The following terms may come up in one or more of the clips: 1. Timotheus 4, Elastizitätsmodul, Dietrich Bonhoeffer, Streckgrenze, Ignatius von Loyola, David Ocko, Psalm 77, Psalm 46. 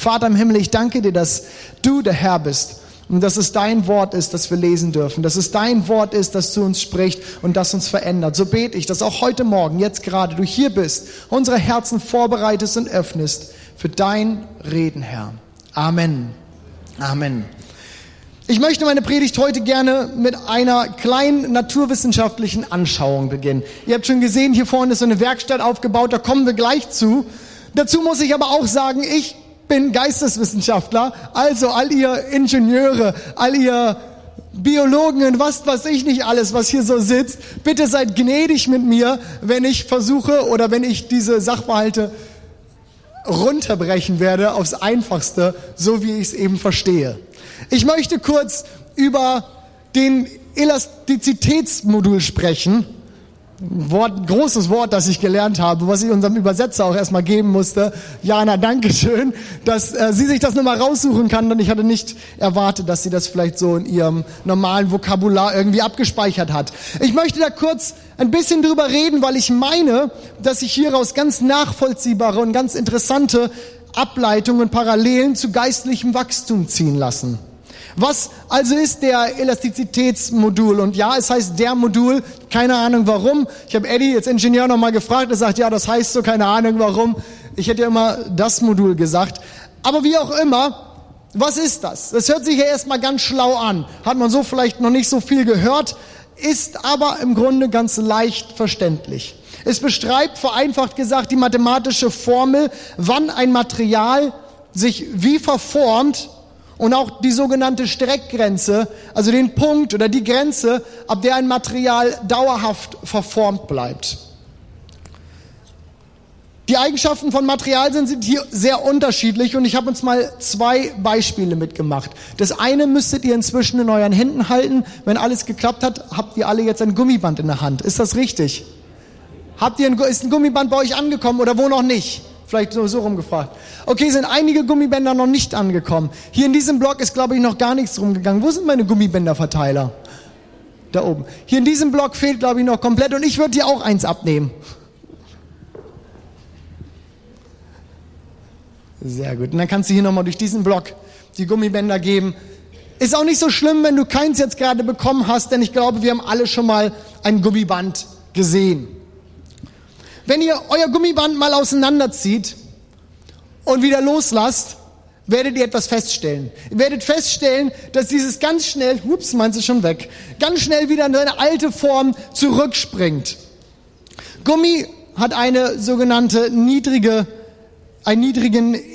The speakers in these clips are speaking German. Vater im Himmel, ich danke dir, dass du der Herr bist und dass es dein Wort ist, das wir lesen dürfen, dass es dein Wort ist, das zu uns spricht und das uns verändert. So bete ich, dass auch heute Morgen, jetzt gerade, du hier bist, unsere Herzen vorbereitest und öffnest für dein Reden, Herr. Amen. Amen. Ich möchte meine Predigt heute gerne mit einer kleinen naturwissenschaftlichen Anschauung beginnen. Ihr habt schon gesehen, hier vorne ist so eine Werkstatt aufgebaut, da kommen wir gleich zu. Dazu muss ich aber auch sagen, ich bin Geisteswissenschaftler, also all ihr Ingenieure, all ihr Biologen und was weiß ich nicht alles, was hier so sitzt, bitte seid gnädig mit mir, wenn ich versuche oder wenn ich diese Sachverhalte runterbrechen werde aufs Einfachste, so wie ich es eben verstehe. Ich möchte kurz über den Elastizitätsmodul sprechen. Großes Wort, das ich gelernt habe, was ich unserem Übersetzer auch erstmal geben musste. Jana, danke schön, dass sie sich das nochmal raussuchen kann, denn ich hatte nicht erwartet, dass sie das vielleicht so in ihrem normalen Vokabular irgendwie abgespeichert hat. Ich möchte da kurz ein bisschen drüber reden, weil ich meine, dass ich hieraus ganz nachvollziehbare und ganz interessante Ableitungen und Parallelen zu geistlichem Wachstum ziehen lassen. Was also ist der Elastizitätsmodul? Und ja, es heißt der Modul, keine Ahnung warum. Ich habe Eddie, jetzt Ingenieur, nochmal gefragt, er sagt, ja, das heißt so, keine Ahnung warum. Ich hätte ja immer das Modul gesagt. Aber wie auch immer, was ist das? Das hört sich ja erstmal ganz schlau an. Hat man so vielleicht noch nicht so viel gehört, ist aber im Grunde ganz leicht verständlich. Es beschreibt, vereinfacht gesagt, die mathematische Formel, wann ein Material sich wie verformt, und auch die sogenannte Streckgrenze, also den Punkt oder die Grenze, ab der ein Material dauerhaft verformt bleibt. Die Eigenschaften von Materialien sind hier sehr unterschiedlich und ich habe uns mal zwei Beispiele mitgemacht. Das eine müsstet ihr inzwischen in euren Händen halten. Wenn alles geklappt hat, habt ihr alle jetzt ein Gummiband in der Hand. Ist das richtig? Ist ein Gummiband bei euch angekommen oder wo noch nicht? Vielleicht so rumgefragt. Okay, sind einige Gummibänder noch nicht angekommen. Hier in diesem Block ist, glaube ich, noch gar nichts rumgegangen. Wo sind meine Gummibänderverteiler? Da oben. Hier in diesem Block fehlt, glaube ich, noch komplett. Und ich würde dir auch eins abnehmen. Sehr gut. Und dann kannst du hier nochmal durch diesen Block die Gummibänder geben. Ist auch nicht so schlimm, wenn du keins jetzt gerade bekommen hast, denn ich glaube, wir haben alle schon mal ein Gummiband gesehen. Wenn ihr euer Gummiband mal auseinanderzieht und wieder loslasst, werdet ihr etwas feststellen. Ihr werdet feststellen, dass dieses ganz schnell, ganz schnell wieder in seine alte Form zurückspringt. Gummi hat eine sogenannte niedrigen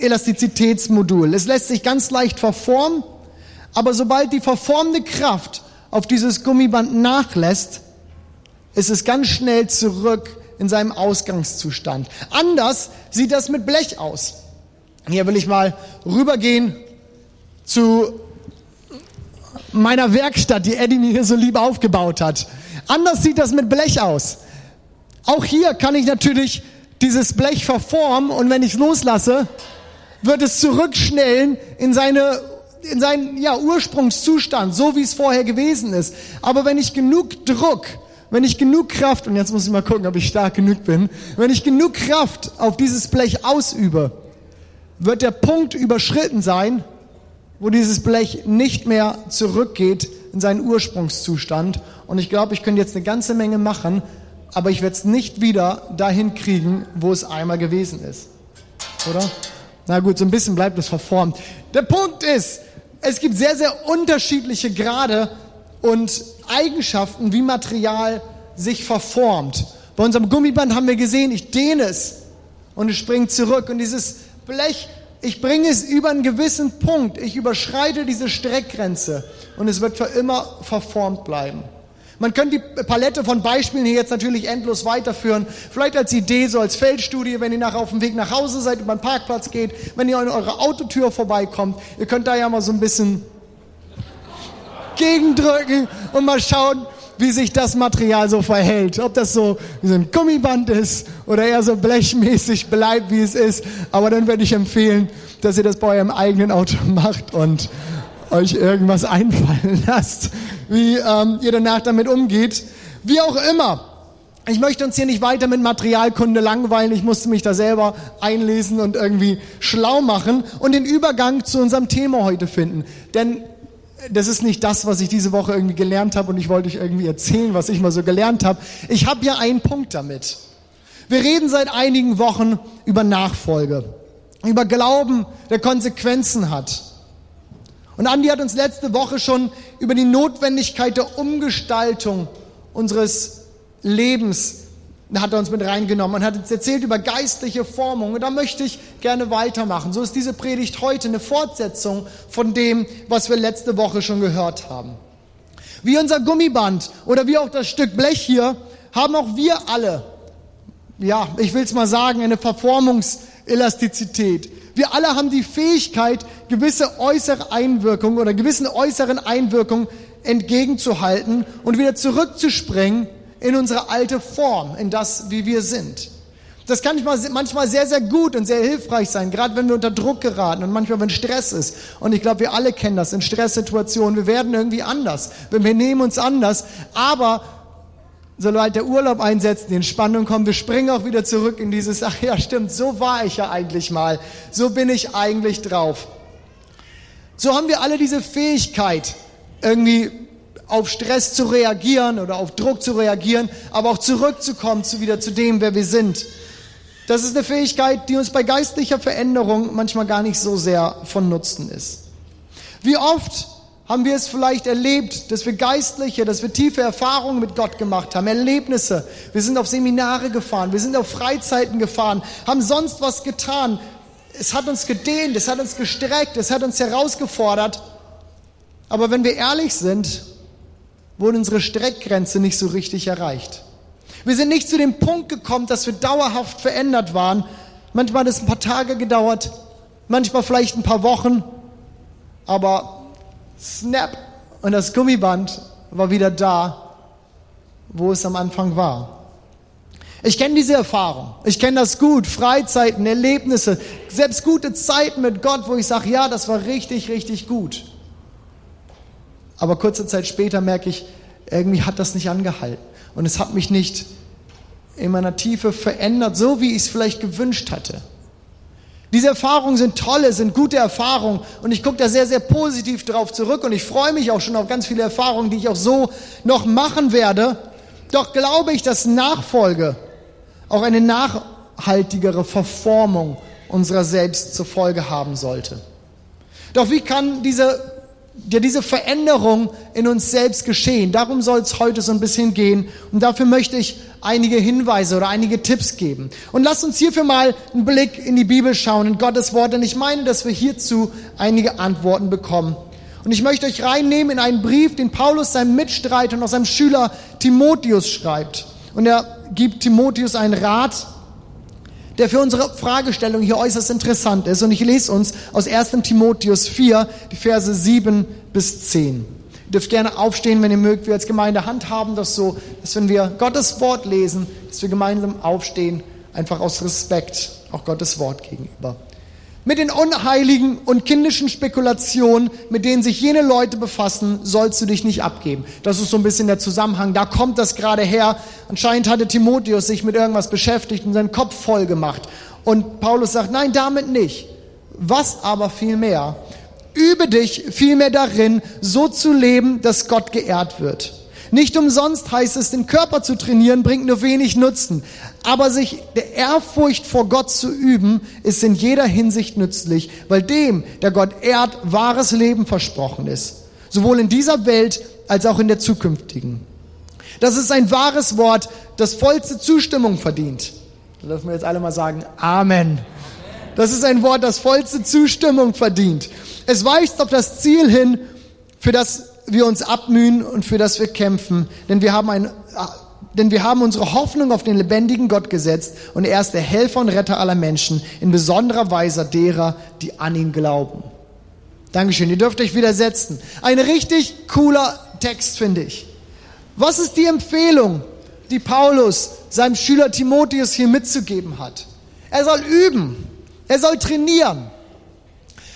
Elastizitätsmodul. Es lässt sich ganz leicht verformen, aber sobald die verformende Kraft auf dieses Gummiband nachlässt, ist es ganz schnell zurück in seinem Ausgangszustand. Anders sieht das mit Blech aus. Hier will ich mal rübergehen zu meiner Werkstatt, die Eddie mir hier so lieb aufgebaut hat. Anders sieht das mit Blech aus. Auch hier kann ich natürlich dieses Blech verformen und wenn ich es loslasse, wird es zurückschnellen in seinen Ursprungszustand, so wie es vorher gewesen ist. Aber wenn ich genug Druck, wenn ich genug Kraft, und jetzt muss ich mal gucken, ob ich stark genug bin, wenn ich genug Kraft auf dieses Blech ausübe, wird der Punkt überschritten sein, wo dieses Blech nicht mehr zurückgeht in seinen Ursprungszustand. Und ich glaube, ich könnte jetzt eine ganze Menge machen, aber ich werde es nicht wieder dahin kriegen, wo es einmal gewesen ist. Oder? Na gut, so ein bisschen bleibt es verformt. Der Punkt ist, es gibt sehr, sehr unterschiedliche Grade und Eigenschaften, wie Material sich verformt. Bei unserem Gummiband haben wir gesehen, ich dehne es und es springt zurück. Und dieses Blech, ich bringe es über einen gewissen Punkt. Ich überschreite diese Streckgrenze und es wird für immer verformt bleiben. Man könnte die Palette von Beispielen hier jetzt natürlich endlos weiterführen. Vielleicht als Idee, so als Feldstudie, wenn ihr nachher auf dem Weg nach Hause seid, über den Parkplatz geht, wenn ihr an eurer Autotür vorbeikommt. Ihr könnt da ja mal so ein bisschen gegendrücken und mal schauen, wie sich das Material so verhält. Ob das so wie so ein Gummiband ist oder eher so blechmäßig bleibt, wie es ist. Aber dann würde ich empfehlen, dass ihr das bei eurem eigenen Auto macht und euch irgendwas einfallen lasst, wie ihr danach damit umgeht. Wie auch immer. Ich möchte uns hier nicht weiter mit Materialkunde langweilen. Ich musste mich da selber einlesen und irgendwie schlau machen und den Übergang zu unserem Thema heute finden. Denn das ist nicht das, was ich diese Woche irgendwie gelernt habe und ich wollte euch irgendwie erzählen, was ich mal so gelernt habe. Ich habe ja einen Punkt damit. Wir reden seit einigen Wochen über Nachfolge, über Glauben, der Konsequenzen hat. Und Andi hat uns letzte Woche schon über die Notwendigkeit der Umgestaltung unseres Lebens hat er uns mit reingenommen und hat uns erzählt über geistliche Formung. Und da möchte ich gerne weitermachen. So ist diese Predigt heute eine Fortsetzung von dem, was wir letzte Woche schon gehört haben. Wie unser Gummiband oder wie auch das Stück Blech hier, haben auch wir alle, ja, ich will es mal sagen, eine Verformungselastizität. Wir alle haben die Fähigkeit, gewisse äußere Einwirkungen oder gewissen äußeren Einwirkungen entgegenzuhalten und wieder zurückzuspringen in unsere alte Form, in das, wie wir sind. Das kann manchmal sehr, sehr gut und sehr hilfreich sein, gerade wenn wir unter Druck geraten und manchmal, wenn Stress ist. Und ich glaube, wir alle kennen das in Stresssituationen. Wir werden irgendwie anders, wir nehmen uns anders. Aber sobald der Urlaub einsetzt, die Entspannung kommt, wir springen auch wieder zurück in dieses, ach ja, stimmt, so war ich ja eigentlich mal, so bin ich eigentlich drauf. So haben wir alle diese Fähigkeit, irgendwie auf Stress zu reagieren oder auf Druck zu reagieren, aber auch zurückzukommen wieder zu dem, wer wir sind. Das ist eine Fähigkeit, die uns bei geistlicher Veränderung manchmal gar nicht so sehr von Nutzen ist. Wie oft haben wir es vielleicht erlebt, dass wir geistliche, dass wir tiefe Erfahrungen mit Gott gemacht haben, Erlebnisse. Wir sind auf Seminare gefahren, wir sind auf Freizeiten gefahren, haben sonst was getan. Es hat uns gedehnt, es hat uns gestreckt, es hat uns herausgefordert. Aber wenn wir ehrlich sind, wurde unsere Streckgrenze nicht so richtig erreicht. Wir sind nicht zu dem Punkt gekommen, dass wir dauerhaft verändert waren. Manchmal hat es ein paar Tage gedauert, manchmal vielleicht ein paar Wochen, aber snap und das Gummiband war wieder da, wo es am Anfang war. Ich kenne diese Erfahrung, ich kenne das gut, Freizeiten, Erlebnisse, selbst gute Zeiten mit Gott, wo ich sage, ja, das war richtig, richtig gut. Aber kurze Zeit später merke ich, irgendwie hat das nicht angehalten. Und es hat mich nicht in meiner Tiefe verändert, so wie ich es vielleicht gewünscht hatte. Diese Erfahrungen sind tolle, sind gute Erfahrungen. Und ich gucke da sehr, sehr positiv drauf zurück. Und ich freue mich auch schon auf ganz viele Erfahrungen, die ich auch so noch machen werde. Doch glaube ich, dass Nachfolge auch eine nachhaltigere Verformung unserer selbst zur Folge haben sollte. Doch wie kann diese Veränderung in uns selbst geschehen? Darum soll es heute so ein bisschen gehen. Und dafür möchte ich einige Hinweise oder einige Tipps geben. Und lasst uns hierfür mal einen Blick in die Bibel schauen, in Gottes Wort. Denn ich meine, dass wir hierzu einige Antworten bekommen. Und ich möchte euch reinnehmen in einen Brief, den Paulus seinem Mitstreiter und auch seinem Schüler Timotheus schreibt. Und er gibt Timotheus einen Rat, der für unsere Fragestellung hier äußerst interessant ist. Und ich lese uns aus 1. Timotheus 4, die Verse 7-10. Ihr dürft gerne aufstehen, wenn ihr mögt. Wir als Gemeinde handhaben das so, dass wenn wir Gottes Wort lesen, dass wir gemeinsam aufstehen, einfach aus Respekt auch Gottes Wort gegenüber. Mit den unheiligen und kindischen Spekulationen, mit denen sich jene Leute befassen, sollst du dich nicht abgeben. Das ist so ein bisschen der Zusammenhang, da kommt das gerade her. Anscheinend hatte Timotheus sich mit irgendwas beschäftigt und seinen Kopf voll gemacht. Und Paulus sagt, nein, damit nicht. Was aber vielmehr? Übe dich vielmehr darin, so zu leben, dass Gott geehrt wird. Nicht umsonst heißt es, den Körper zu trainieren, bringt nur wenig Nutzen. Aber sich der Ehrfurcht vor Gott zu üben, ist in jeder Hinsicht nützlich, weil dem, der Gott ehrt, wahres Leben versprochen ist. Sowohl in dieser Welt als auch in der zukünftigen. Das ist ein wahres Wort, das vollste Zustimmung verdient. Da dürfen wir jetzt alle mal sagen, Amen. Das ist ein Wort, das vollste Zustimmung verdient. Es weist auf das Ziel hin, für das wir uns abmühen und für das wir kämpfen, denn wir haben unsere Hoffnung auf den lebendigen Gott gesetzt und er ist der Helfer und Retter aller Menschen, in besonderer Weise derer, die an ihn glauben. Dankeschön, ihr dürft euch wieder setzen. Ein richtig cooler Text, finde ich. Was ist die Empfehlung, die Paulus seinem Schüler Timotheus hier mitzugeben hat? Er soll üben, er soll trainieren.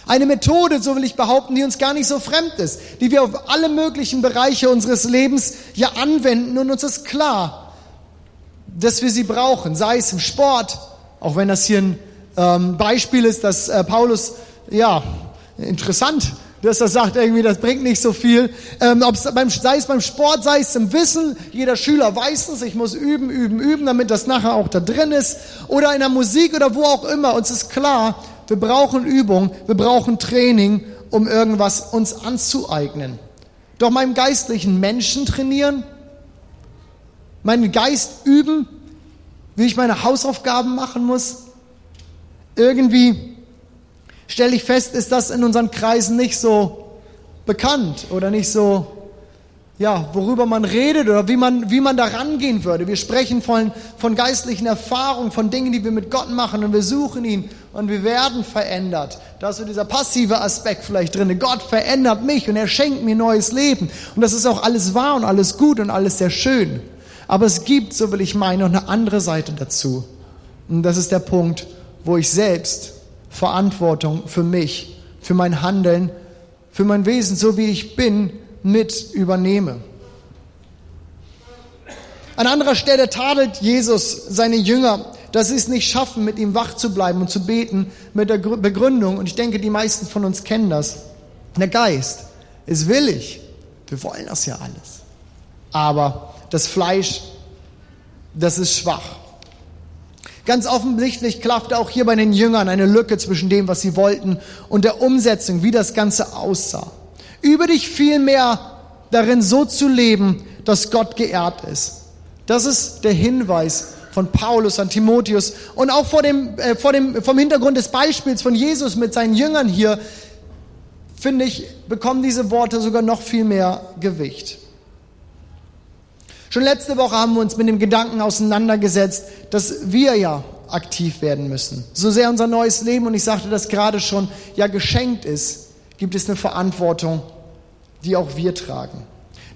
Eine Methode, so will ich behaupten, die uns gar nicht so fremd ist, die wir auf alle möglichen Bereiche unseres Lebens ja anwenden und uns ist klar, dass wir sie brauchen, sei es im Sport, auch wenn das hier ein Beispiel ist, dass Paulus, ja, interessant, dass er sagt, irgendwie, das bringt nicht so viel. Sei es beim Sport, sei es im Wissen, jeder Schüler weiß es, ich muss üben, damit das nachher auch da drin ist. Oder in der Musik oder wo auch immer. Uns ist klar, wir brauchen Übung, wir brauchen Training, um irgendwas uns anzueignen. Doch meinen geistlichen Menschen trainieren, meinen Geist üben, wie ich meine Hausaufgaben machen muss. Irgendwie stelle ich fest, ist das in unseren Kreisen nicht so bekannt oder nicht so, ja, worüber man redet oder wie man da rangehen würde. Wir sprechen von geistlichen Erfahrungen, von Dingen, die wir mit Gott machen, und wir suchen ihn und wir werden verändert. Da ist so dieser passive Aspekt vielleicht drin. Gott verändert mich und er schenkt mir neues Leben. Und das ist auch alles wahr und alles gut und alles sehr schön. Aber es gibt, so will ich meinen, noch eine andere Seite dazu. Und das ist der Punkt, wo ich selbst Verantwortung für mich, für mein Handeln, für mein Wesen, so wie ich bin, mit übernehme. An anderer Stelle tadelt Jesus seine Jünger, dass sie es nicht schaffen, mit ihm wach zu bleiben und zu beten, mit der Begründung, und ich denke, die meisten von uns kennen das, der Geist ist willig, wir wollen das ja alles, aber das Fleisch, das ist schwach. Ganz offensichtlich klaffte auch hier bei den Jüngern eine Lücke zwischen dem, was sie wollten, und der Umsetzung, wie das Ganze aussah. Übe dich vielmehr darin, so zu leben, dass Gott geehrt ist. Das ist der Hinweis von Paulus an Timotheus. Und auch vom Hintergrund des Beispiels von Jesus mit seinen Jüngern hier, finde ich, bekommen diese Worte sogar noch viel mehr Gewicht. Schon letzte Woche haben wir uns mit dem Gedanken auseinandergesetzt, dass wir ja aktiv werden müssen. So sehr unser neues Leben, und ich sagte das gerade schon, ja geschenkt ist, gibt es eine Verantwortung, die auch wir tragen.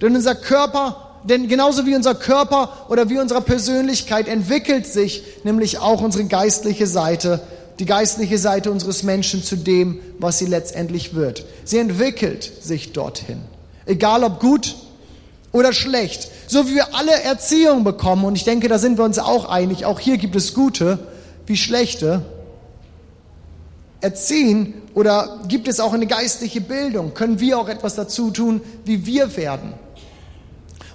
Denn genauso wie unser Körper oder wie unsere Persönlichkeit entwickelt sich nämlich auch unsere geistliche Seite, die geistliche Seite unseres Menschen zu dem, was sie letztendlich wird. Sie entwickelt sich dorthin. Egal ob gut oder schlecht. So wie wir alle Erziehung bekommen, und ich denke, da sind wir uns auch einig, auch hier gibt es gute wie schlechte. Erziehen oder gibt es auch eine geistliche Bildung? Können wir auch etwas dazu tun, wie wir werden?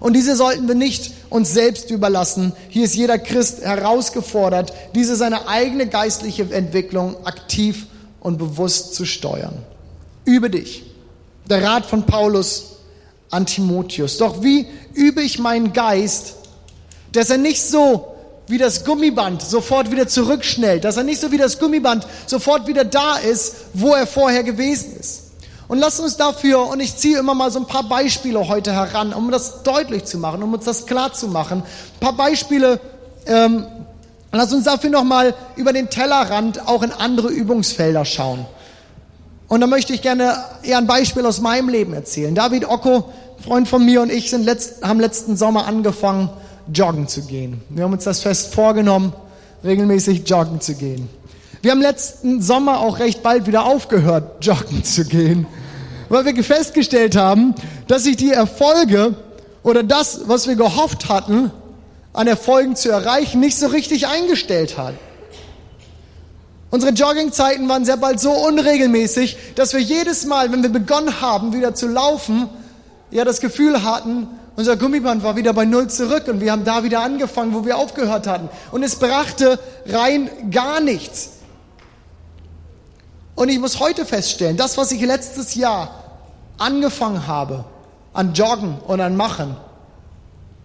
Und diese sollten wir nicht uns selbst überlassen. Hier ist jeder Christ herausgefordert, diese seine eigene geistliche Entwicklung aktiv und bewusst zu steuern. Übe dich. Der Rat von Paulus an Timotheus. Doch wie übe ich meinen Geist, dass er nicht so wie das Gummiband sofort wieder zurückschnellt, dass er nicht so wie das Gummiband sofort wieder da ist, wo er vorher gewesen ist. Und lasst uns dafür, und ich ziehe immer mal so ein paar Beispiele heute heran, um das deutlich zu machen, um uns das klar zu machen, ein paar Beispiele, lasst uns dafür nochmal über den Tellerrand auch in andere Übungsfelder schauen. Und da möchte ich gerne eher ein Beispiel aus meinem Leben erzählen. David Ocko, Freund von mir, und ich haben letzten Sommer angefangen, joggen zu gehen. Wir haben uns das fest vorgenommen, regelmäßig joggen zu gehen. Wir haben letzten Sommer auch recht bald wieder aufgehört, joggen zu gehen, weil wir festgestellt haben, dass sich die Erfolge oder das, was wir gehofft hatten, an Erfolgen zu erreichen, nicht so richtig eingestellt hat. Unsere Joggingzeiten waren sehr bald so unregelmäßig, dass wir jedes Mal, wenn wir begonnen haben, wieder zu laufen, ja das Gefühl hatten, unser Gummiband war wieder bei Null zurück und wir haben da wieder angefangen, wo wir aufgehört hatten. Und es brachte rein gar nichts. Und ich muss heute feststellen, das, was ich letztes Jahr angefangen habe, an Joggen und an Machen,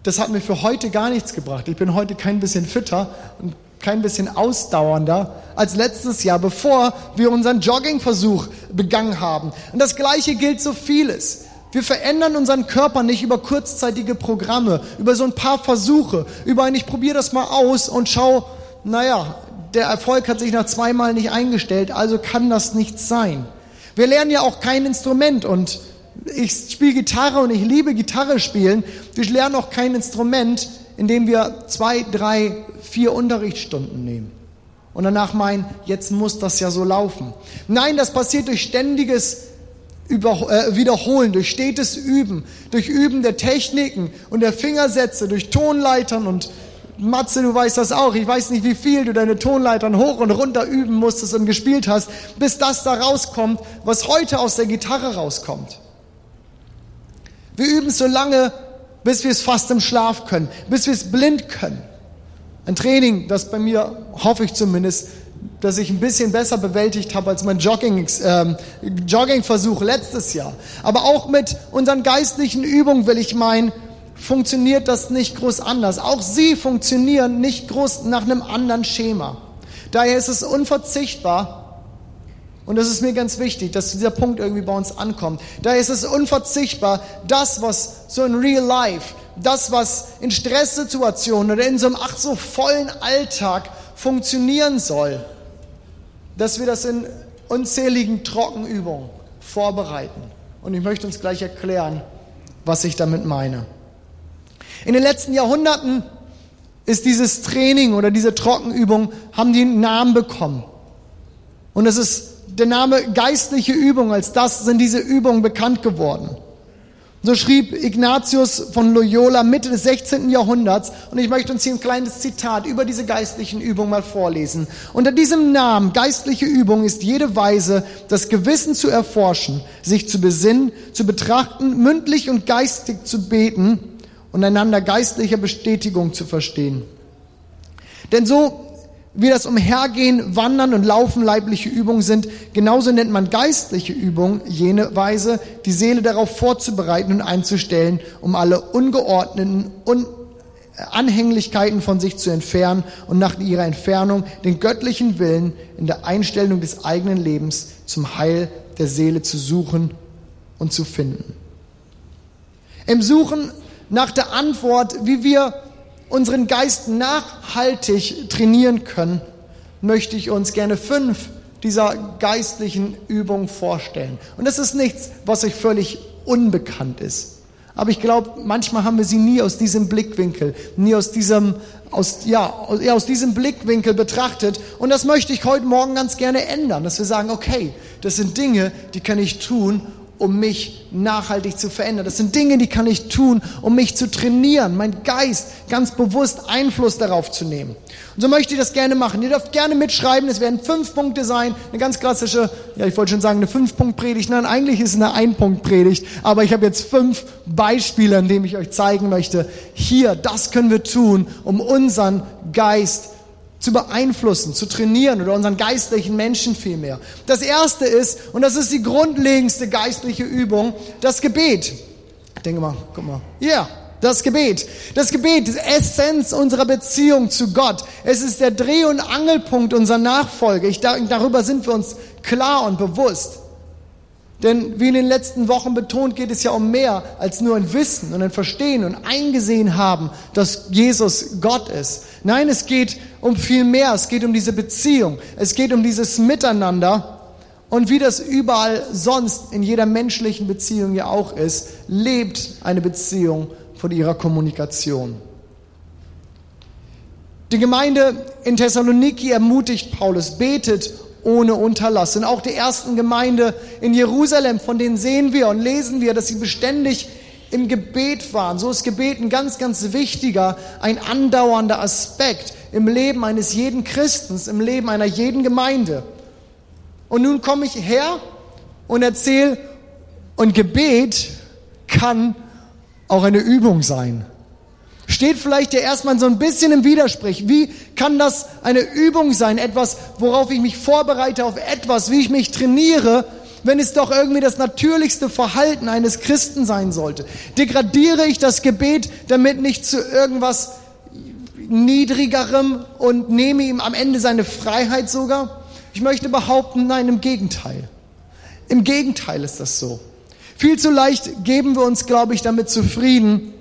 das hat mir für heute gar nichts gebracht. Ich bin heute kein bisschen fitter und kein bisschen ausdauernder als letztes Jahr, bevor wir unseren Joggingversuch begangen haben. Und das Gleiche gilt so vieles. Wir verändern unseren Körper nicht über kurzzeitige Programme, über so ein paar Versuche, über ein, ich probiere das mal aus und schau, naja, der Erfolg hat sich nach zweimal nicht eingestellt, also kann das nicht sein. Wir lernen ja auch kein Instrument, und ich spiele Gitarre und ich liebe Gitarre spielen. Wir lernen auch kein Instrument, indem wir 2, 3, 4 Unterrichtsstunden nehmen und danach meinen, jetzt muss das ja so laufen. Nein, das passiert durch ständiges Wiederholen, durch stetes Üben, durch Üben der Techniken und der Fingersätze, durch Tonleitern und Matze, du weißt das auch. Ich weiß nicht, wie viel du deine Tonleitern hoch und runter üben musstest und gespielt hast, bis das da rauskommt, was heute aus der Gitarre rauskommt. Wir üben so lange, bis wir es fast im Schlaf können, bis wir es blind können. Ein Training, das bei mir, hoffe ich zumindest, dass ich ein bisschen besser bewältigt habe als mein Joggingversuch letztes Jahr. Aber auch mit unseren geistlichen Übungen, will ich meinen, funktioniert das nicht groß anders. Auch sie funktionieren nicht groß nach einem anderen Schema. Daher ist es unverzichtbar, und das ist mir ganz wichtig, dass dieser Punkt irgendwie bei uns ankommt. Daher ist es unverzichtbar, das, was so in real life, das, was in Stresssituationen oder in so einem ach so vollen Alltag funktionieren soll, dass wir das in unzähligen Trockenübungen vorbereiten. Und ich möchte uns gleich erklären, was ich damit meine. In den letzten Jahrhunderten ist dieses Training oder diese Trockenübung, haben die einen Namen bekommen. Und es ist der Name geistliche Übung, als das sind diese Übungen bekannt geworden. So schrieb Ignatius von Loyola Mitte des 16. Jahrhunderts, und ich möchte uns hier ein kleines Zitat über diese geistlichen Übungen mal vorlesen. Unter diesem Namen, geistliche Übung, ist jede Weise, das Gewissen zu erforschen, sich zu besinnen, zu betrachten, mündlich und geistig zu beten und einander geistlicher Bestätigung zu verstehen. Denn so wie das Umhergehen, Wandern und Laufen leibliche Übungen sind, genauso nennt man geistliche Übung jene Weise, die Seele darauf vorzubereiten und einzustellen, um alle ungeordneten Anhänglichkeiten von sich zu entfernen und nach ihrer Entfernung den göttlichen Willen in der Einstellung des eigenen Lebens zum Heil der Seele zu suchen und zu finden. Im Suchen nach der Antwort, wie wir unseren Geist nachhaltig trainieren können, möchte ich uns gerne 5 dieser geistlichen Übungen vorstellen. Und das ist nichts, was euch völlig unbekannt ist. Aber ich glaube, manchmal haben wir sie nie aus diesem Blickwinkel, aus diesem Blickwinkel betrachtet. Und das möchte ich heute Morgen ganz gerne ändern, dass wir sagen, okay, das sind Dinge, die kann ich tun, um mich nachhaltig zu verändern. Das sind Dinge, die kann ich tun, um mich zu trainieren, mein Geist ganz bewusst Einfluss darauf zu nehmen. Und so möchte ich das gerne machen. Ihr dürft gerne mitschreiben, es werden 5 Punkte sein, eine ganz klassische, ja, ich wollte schon sagen, eine 5-Punkt-Predigt. Nein, eigentlich ist es eine 1-Punkt-Predigt, aber ich habe jetzt 5 Beispiele, an denen ich euch zeigen möchte, hier, das können wir tun, um unseren Geist zu beeinflussen, zu trainieren oder unseren geistlichen Menschen vielmehr. Das erste ist, und das ist die grundlegendste geistliche Übung, das Gebet. Ich denke mal, guck mal. Ja, yeah, das Gebet. Das Gebet ist Essenz unserer Beziehung zu Gott. Es ist der Dreh- und Angelpunkt unserer Nachfolge. Darüber sind wir uns klar und bewusst. Denn wie in den letzten Wochen betont, geht es ja um mehr als nur ein Wissen und ein Verstehen und eingesehen haben, dass Jesus Gott ist. Nein, es geht um viel mehr. Es geht um diese Beziehung. Es geht um dieses Miteinander. Und wie das überall sonst in jeder menschlichen Beziehung ja auch ist, lebt eine Beziehung von ihrer Kommunikation. Die Gemeinde in Thessaloniki ermutigt Paulus, betet ohne Unterlass. Und auch der ersten Gemeinde in Jerusalem, von denen sehen wir und lesen wir, dass sie beständig im Gebet waren. So ist Gebet ein ganz, ganz wichtiger, ein andauernder Aspekt im Leben eines jeden Christens, im Leben einer jeden Gemeinde. Und nun komme ich her und erzähle, und Gebet kann auch eine Übung sein. Steht vielleicht ja erstmal so ein bisschen im Widerspruch. Wie kann das eine Übung sein? Etwas, worauf ich mich vorbereite, auf etwas, wie ich mich trainiere, wenn es doch irgendwie das natürlichste Verhalten eines Christen sein sollte. Degradiere ich das Gebet damit nicht zu irgendwas Niedrigerem und nehme ihm am Ende seine Freiheit sogar? Ich möchte behaupten, nein, im Gegenteil. Im Gegenteil ist das so. Viel zu leicht geben wir uns, glaube ich, damit zufrieden,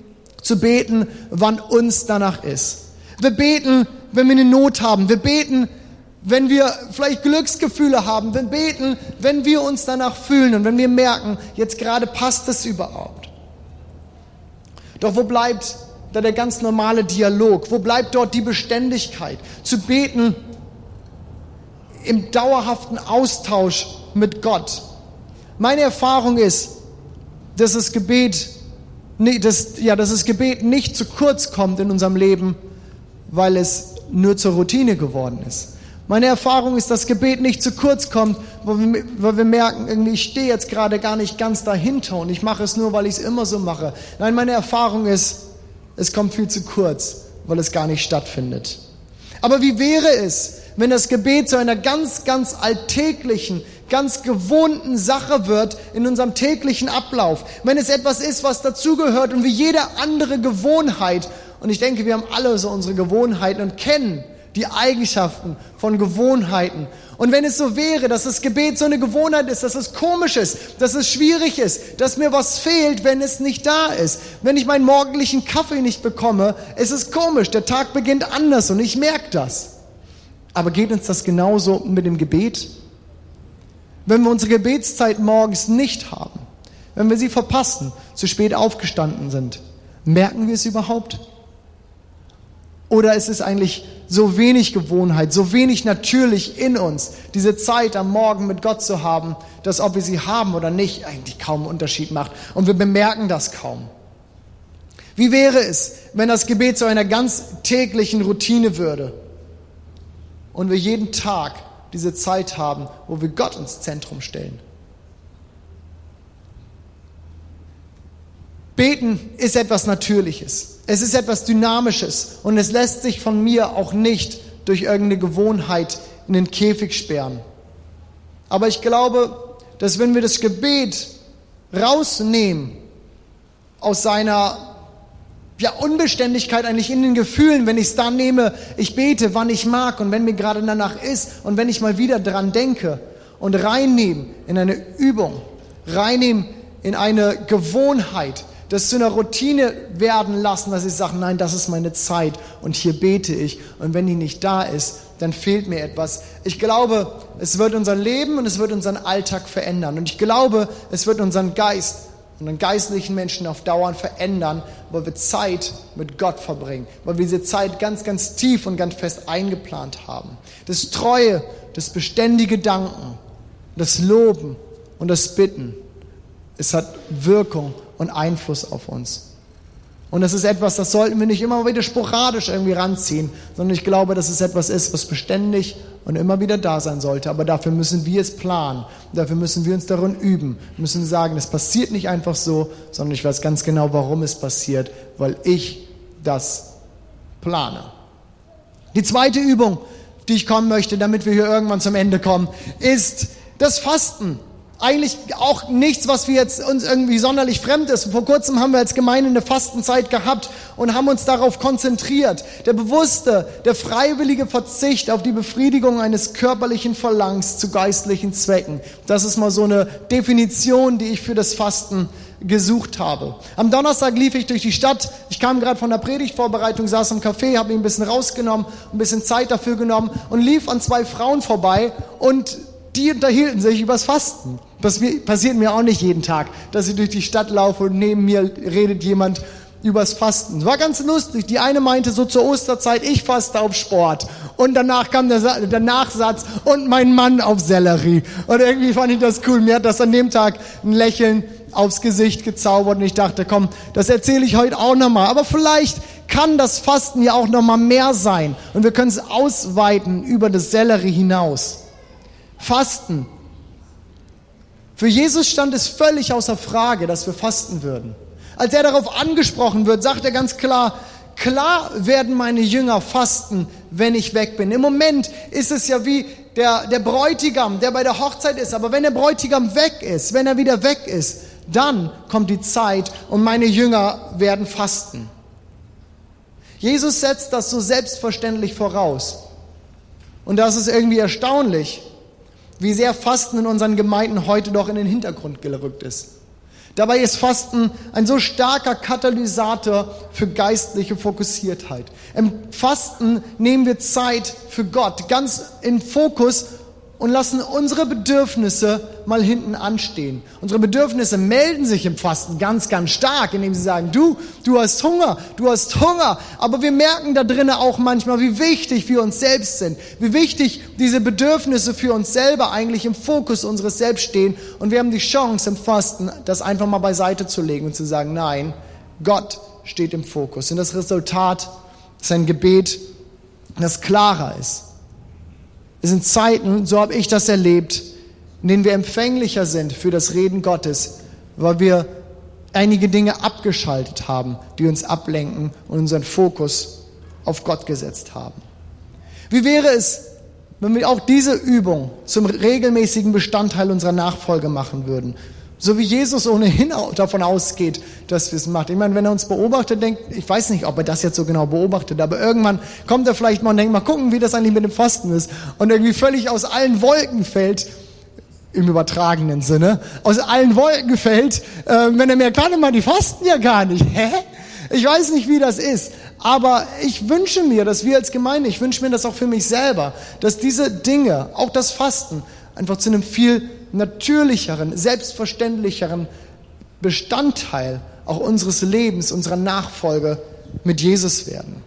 zu beten, wann uns danach ist. Wir beten, wenn wir eine Not haben. Wir beten, wenn wir vielleicht Glücksgefühle haben. Wir beten, wenn wir uns danach fühlen und wenn wir merken, jetzt gerade passt es überhaupt. Doch wo bleibt da der ganz normale Dialog? Wo bleibt dort die Beständigkeit? Zu beten im dauerhaften Austausch mit Gott. Meine Erfahrung ist, dass das Gebet nicht zu kurz kommt in unserem Leben, weil es nur zur Routine geworden ist. Meine Erfahrung ist, dass Gebet nicht zu kurz kommt, weil wir merken, irgendwie, ich stehe jetzt gerade gar nicht ganz dahinter und ich mache es nur, weil ich es immer so mache. Nein, meine Erfahrung ist, es kommt viel zu kurz, weil es gar nicht stattfindet. Aber wie wäre es, wenn das Gebet zu einer ganz, ganz alltäglichen, ganz gewohnten Sache wird in unserem täglichen Ablauf? Wenn es etwas ist, was dazugehört und wie jede andere Gewohnheit, und ich denke, wir haben alle so unsere Gewohnheiten und kennen die Eigenschaften von Gewohnheiten. Und wenn es so wäre, dass das Gebet so eine Gewohnheit ist, dass es komisch ist, dass es schwierig ist, dass mir was fehlt, wenn es nicht da ist. Wenn ich meinen morgendlichen Kaffee nicht bekomme, ist es komisch. Der Tag beginnt anders und ich merke das. Aber geht uns das genauso mit dem Gebet? Wenn wir unsere Gebetszeit morgens nicht haben, wenn wir sie verpassen, zu spät aufgestanden sind, merken wir es überhaupt? Oder ist es eigentlich so wenig Gewohnheit, so wenig natürlich in uns, diese Zeit am Morgen mit Gott zu haben, dass ob wir sie haben oder nicht, eigentlich kaum einen Unterschied macht. Und wir bemerken das kaum. Wie wäre es, wenn das Gebet zu einer ganz täglichen Routine würde und wir jeden Tag diese Zeit haben, wo wir Gott ins Zentrum stellen? Beten ist etwas Natürliches. Es ist etwas Dynamisches und es lässt sich von mir auch nicht durch irgendeine Gewohnheit in den Käfig sperren. Aber ich glaube, dass wenn wir das Gebet rausnehmen aus seiner Unbeständigkeit eigentlich in den Gefühlen, wenn ich es dann nehme, ich bete, wann ich mag und wenn mir gerade danach ist und wenn ich mal wieder dran denke und reinnehmen in eine Übung, reinnehmen in eine Gewohnheit, das zu einer Routine werden lassen, dass ich sage, nein, das ist meine Zeit und hier bete ich. Und wenn die nicht da ist, dann fehlt mir etwas. Ich glaube, es wird unser Leben und es wird unseren Alltag verändern. Und ich glaube, es wird unseren Geist und den geistlichen Menschen auf Dauer verändern, weil wir Zeit mit Gott verbringen, weil wir diese Zeit ganz, ganz tief und ganz fest eingeplant haben. Das Treue, das beständige Danken, das Loben und das Bitten, es hat Wirkung und Einfluss auf uns. Und das ist etwas, das sollten wir nicht immer wieder sporadisch irgendwie ranziehen, sondern ich glaube, dass es etwas ist, was beständig und immer wieder da sein sollte. Aber dafür müssen wir es planen. Dafür müssen wir uns darin üben. Wir müssen sagen, das passiert nicht einfach so, sondern ich weiß ganz genau, warum es passiert, weil ich das plane. Die zweite Übung, auf die ich kommen möchte, damit wir hier irgendwann zum Ende kommen, ist das Fasten. Eigentlich auch nichts, was wir jetzt uns irgendwie sonderlich fremd ist. Vor kurzem haben wir als Gemeinde eine Fastenzeit gehabt und haben uns darauf konzentriert. Der bewusste, der freiwillige Verzicht auf die Befriedigung eines körperlichen Verlangens zu geistlichen Zwecken. Das ist mal so eine Definition, die ich für das Fasten gesucht habe. Am Donnerstag lief ich durch die Stadt. Ich kam gerade von der Predigtvorbereitung, saß im Café, habe mich ein bisschen rausgenommen, ein bisschen Zeit dafür genommen und lief an zwei Frauen vorbei und die unterhielten sich übers Fasten. Das passiert mir auch nicht jeden Tag, dass ich durch die Stadt laufe und neben mir redet jemand übers Fasten. Es war ganz lustig. Die eine meinte so zur Osterzeit, ich faste auf Sport. Und danach kam der Nachsatz und mein Mann auf Sellerie. Und irgendwie fand ich das cool. Mir hat das an dem Tag ein Lächeln aufs Gesicht gezaubert und ich dachte, komm, das erzähle ich heute auch nochmal. Aber vielleicht kann das Fasten ja auch nochmal mehr sein. Und wir können es ausweiten über das Sellerie hinaus. Fasten. Für Jesus stand es völlig außer Frage, dass wir fasten würden. Als er darauf angesprochen wird, sagt er ganz klar, klar werden meine Jünger fasten, wenn ich weg bin. Im Moment ist es ja wie der Bräutigam, der bei der Hochzeit ist. Aber wenn der Bräutigam weg ist, wenn er wieder weg ist, dann kommt die Zeit und meine Jünger werden fasten. Jesus setzt das so selbstverständlich voraus. Und das ist irgendwie erstaunlich, wie sehr Fasten in unseren Gemeinden heute doch in den Hintergrund gerückt ist. Dabei ist Fasten ein so starker Katalysator für geistliche Fokussiertheit. Im Fasten nehmen wir Zeit für Gott ganz in Fokus und lassen unsere Bedürfnisse mal hinten anstehen. Unsere Bedürfnisse melden sich im Fasten ganz, ganz stark, indem sie sagen, du hast Hunger. Aber wir merken da drinnen auch manchmal, wie wichtig wir uns selbst sind, wie wichtig diese Bedürfnisse für uns selber eigentlich im Fokus unseres Selbst stehen. Und wir haben die Chance im Fasten, das einfach mal beiseite zu legen und zu sagen, nein, Gott steht im Fokus. Und das Resultat ist ein Gebet das klarer ist. Es sind Zeiten, so habe ich das erlebt, in denen wir empfänglicher sind für das Reden Gottes, weil wir einige Dinge abgeschaltet haben, die uns ablenken und unseren Fokus auf Gott gesetzt haben. Wie wäre es, wenn wir auch diese Übung zum regelmäßigen Bestandteil unserer Nachfolge machen würden? So wie Jesus ohnehin davon ausgeht, dass wir es machen. Ich meine, wenn er uns beobachtet, denkt, ich weiß nicht, ob er das jetzt so genau beobachtet, aber irgendwann kommt er vielleicht mal und denkt, mal gucken, wie das eigentlich mit dem Fasten ist. Und irgendwie völlig aus allen Wolken fällt, im übertragenen Sinne, aus allen Wolken fällt, wenn er merkt, warte mal, die fasten ja gar nicht. Hä? Ich weiß nicht, wie das ist. Aber ich wünsche mir, dass wir als Gemeinde, ich wünsche mir das auch für mich selber, dass diese Dinge, auch das Fasten, einfach zu einem viel natürlicheren, selbstverständlicheren Bestandteil auch unseres Lebens, unserer Nachfolge mit Jesus werden.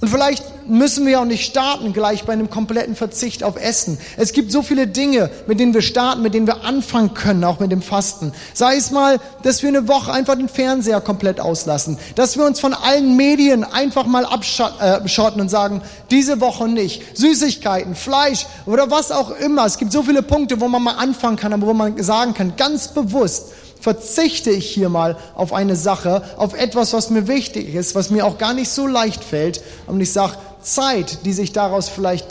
Und vielleicht müssen wir auch nicht starten gleich bei einem kompletten Verzicht auf Essen. Es gibt so viele Dinge, mit denen wir starten, mit denen wir anfangen können, auch mit dem Fasten. Sei es mal, dass wir eine Woche einfach den Fernseher komplett auslassen, dass wir uns von allen Medien einfach mal abschotten und sagen, diese Woche nicht. Süßigkeiten, Fleisch oder was auch immer. Es gibt so viele Punkte, wo man mal anfangen kann, aber wo man sagen kann, ganz bewusst, verzichte ich hier mal auf eine Sache, auf etwas, was mir wichtig ist, was mir auch gar nicht so leicht fällt. Und ich sage, Zeit, die ich daraus vielleicht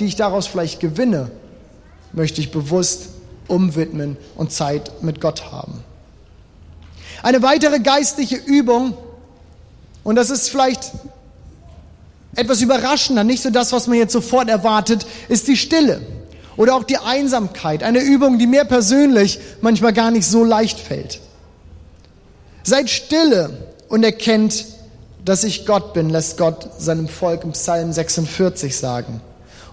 gewinne, möchte ich bewusst umwidmen und Zeit mit Gott haben. Eine weitere geistliche Übung, und das ist vielleicht etwas überraschender, nicht so das, was man jetzt sofort erwartet, ist die Stille. Oder auch die Einsamkeit, eine Übung, die mir persönlich manchmal gar nicht so leicht fällt. Seid stille und erkennt, dass ich Gott bin, lässt Gott seinem Volk im Psalm 46 sagen.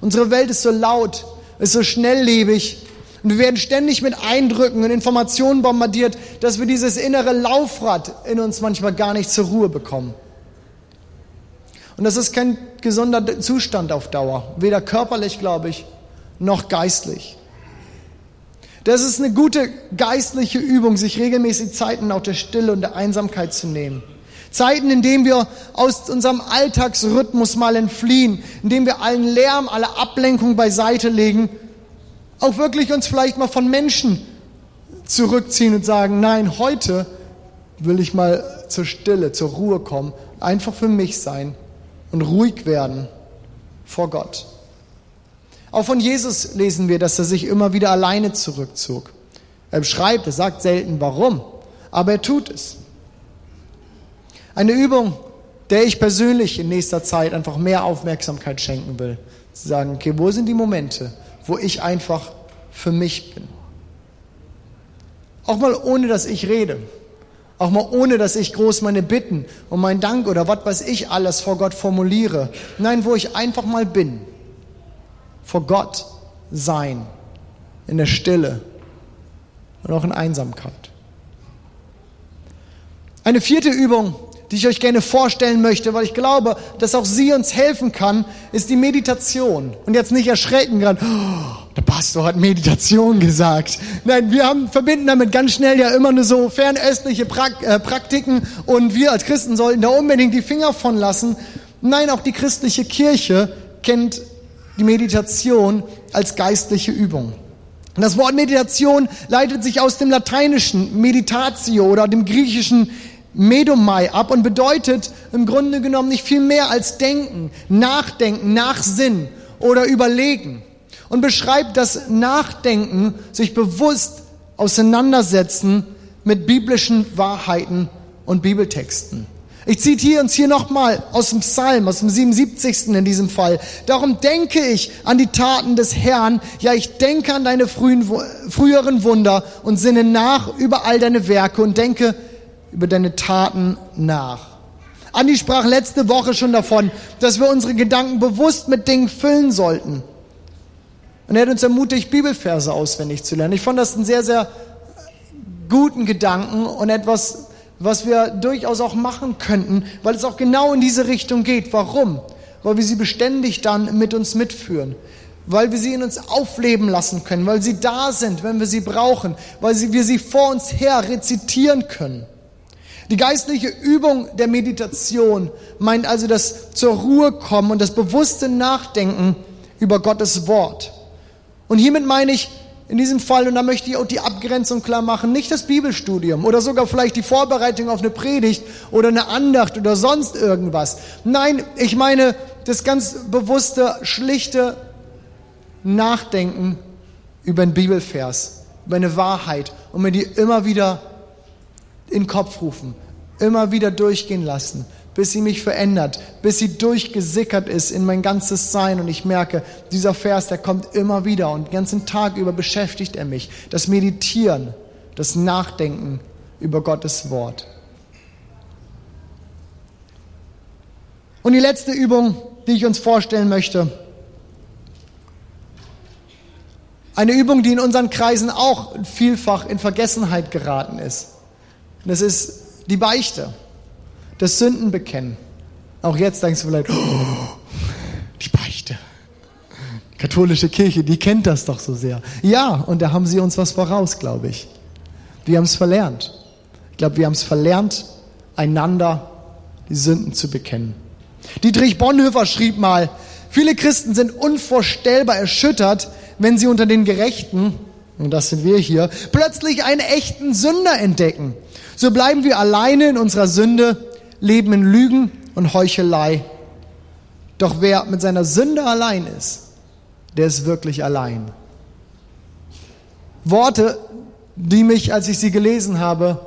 Unsere Welt ist so laut, ist so schnelllebig und wir werden ständig mit Eindrücken und Informationen bombardiert, dass wir dieses innere Laufrad in uns manchmal gar nicht zur Ruhe bekommen. Und das ist kein gesunder Zustand auf Dauer, weder körperlich, glaube ich, noch geistlich. Das ist eine gute geistliche Übung, sich regelmäßig Zeiten auch der Stille und der Einsamkeit zu nehmen. Zeiten, in denen wir aus unserem Alltagsrhythmus mal entfliehen, in denen wir allen Lärm, alle Ablenkung beiseite legen, auch wirklich uns vielleicht mal von Menschen zurückziehen und sagen, nein, heute will ich mal zur Stille, zur Ruhe kommen, einfach für mich sein und ruhig werden vor Gott. Auch von Jesus lesen wir, dass er sich immer wieder alleine zurückzog. Er beschreibt, er sagt selten warum, aber er tut es. Eine Übung, der ich persönlich in nächster Zeit einfach mehr Aufmerksamkeit schenken will. Zu sagen, okay, wo sind die Momente, wo ich einfach für mich bin? Auch mal ohne, dass ich rede. Auch mal ohne, dass ich groß meine Bitten und meinen Dank oder was weiß ich alles vor Gott formuliere. Nein, wo ich einfach mal bin. Vor Gott sein, in der Stille und auch in Einsamkeit. Eine vierte Übung, die ich euch gerne vorstellen möchte, weil ich glaube, dass auch sie uns helfen kann, ist die Meditation. Und jetzt nicht erschrecken, gerade, oh, der Pastor hat Meditation gesagt. Nein, wir verbinden damit ganz schnell ja immer nur so fernöstliche Praktiken und wir als Christen sollten da unbedingt die Finger von lassen. Nein, auch die christliche Kirche kennt die Meditation als geistliche Übung. Und das Wort Meditation leitet sich aus dem lateinischen meditatio oder dem griechischen medomai ab und bedeutet im Grunde genommen nicht viel mehr als denken, nachdenken, nachsinnen oder überlegen. Und beschreibt das Nachdenken, sich bewusst auseinandersetzen mit biblischen Wahrheiten und Bibeltexten. Ich zitiere uns hier nochmal aus dem Psalm, aus dem 77. in diesem Fall. Darum denke ich an die Taten des Herrn, ja, ich denke an deine früheren Wunder und sinne nach über all deine Werke und denke über deine Taten nach. Andi sprach letzte Woche schon davon, dass wir unsere Gedanken bewusst mit Dingen füllen sollten. Und er hat uns ermutigt, Bibelverse auswendig zu lernen. Ich fand das einen sehr, sehr guten Gedanken und etwas, was wir durchaus auch machen könnten, weil es auch genau in diese Richtung geht. Warum? Weil wir sie beständig dann mit uns mitführen, weil wir sie in uns aufleben lassen können, weil sie da sind, wenn wir sie brauchen, weil wir sie vor uns her rezitieren können. Die geistliche Übung der Meditation meint also das zur Ruhe kommen und das bewusste Nachdenken über Gottes Wort. Und hiermit meine ich in diesem Fall, und da möchte ich auch die Abgrenzung klar machen, nicht das Bibelstudium oder sogar vielleicht die Vorbereitung auf eine Predigt oder eine Andacht oder sonst irgendwas. Nein, ich meine das ganz bewusste, schlichte Nachdenken über einen Bibelvers, über eine Wahrheit und mir die immer wieder in den Kopf rufen, immer wieder durchgehen lassen, bis sie mich verändert, bis sie durchgesickert ist in mein ganzes Sein und ich merke, dieser Vers, der kommt immer wieder und den ganzen Tag über beschäftigt er mich. Das Meditieren, das Nachdenken über Gottes Wort. Und die letzte Übung, die ich uns vorstellen möchte, eine Übung, die in unseren Kreisen auch vielfach in Vergessenheit geraten ist. Und das ist die Beichte, das Sündenbekennen. Auch jetzt denkst du vielleicht, oh, die Beichte. Die katholische Kirche, die kennt das doch so sehr. Ja, und da haben sie uns was voraus, glaube ich. Wir haben es verlernt. Ich glaube, wir haben es verlernt, einander die Sünden zu bekennen. Dietrich Bonhoeffer schrieb mal, viele Christen sind unvorstellbar erschüttert, wenn sie unter den Gerechten, und das sind wir hier, plötzlich einen echten Sünder entdecken. So bleiben wir alleine in unserer Sünde, leben in Lügen und Heuchelei. Doch wer mit seiner Sünde allein ist, der ist wirklich allein. Worte, die mich, als ich sie gelesen habe,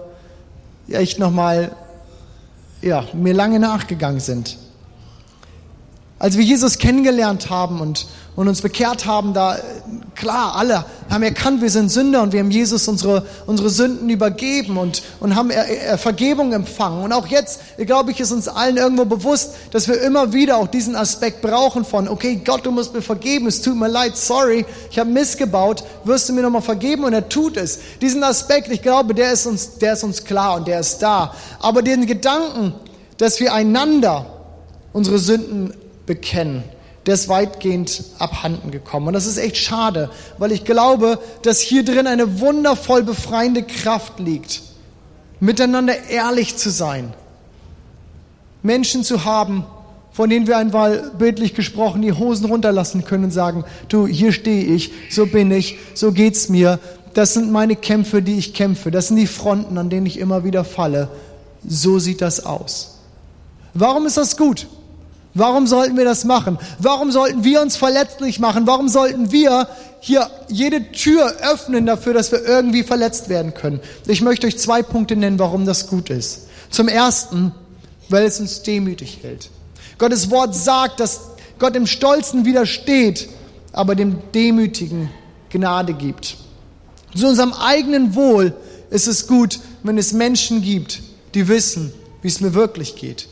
echt nochmal, mir lange nachgegangen sind. Als wir Jesus kennengelernt haben und uns bekehrt haben, da, klar, alle haben erkannt, wir sind Sünder und wir haben Jesus unsere Sünden übergeben und haben Vergebung empfangen. Und auch jetzt, glaube ich, ist uns allen irgendwo bewusst, dass wir immer wieder auch diesen Aspekt brauchen von, okay, Gott, du musst mir vergeben, es tut mir leid, sorry, ich habe missgebaut, wirst du mir nochmal vergeben? Und er tut es. Diesen Aspekt, ich glaube, der ist uns klar und der ist da. Aber den Gedanken, dass wir einander unsere Sünden bekennen, der ist weitgehend abhanden gekommen. Und das ist echt schade, weil ich glaube, dass hier drin eine wundervoll befreiende Kraft liegt, miteinander ehrlich zu sein, Menschen zu haben, von denen wir einmal bildlich gesprochen die Hosen runterlassen können und sagen, du, hier stehe ich, so bin ich, so geht's mir, das sind meine Kämpfe, die ich kämpfe, das sind die Fronten, an denen ich immer wieder falle. So sieht das aus. Warum ist das gut? Warum sollten wir das machen? Warum sollten wir uns verletzlich machen? Warum sollten wir hier jede Tür öffnen dafür, dass wir irgendwie verletzt werden können? Ich möchte euch 2 Punkte nennen, warum das gut ist. Zum Ersten, weil es uns demütig hält. Gottes Wort sagt, dass Gott dem Stolzen widersteht, aber dem Demütigen Gnade gibt. Zu unserem eigenen Wohl ist es gut, wenn es Menschen gibt, die wissen, wie es mir wirklich geht.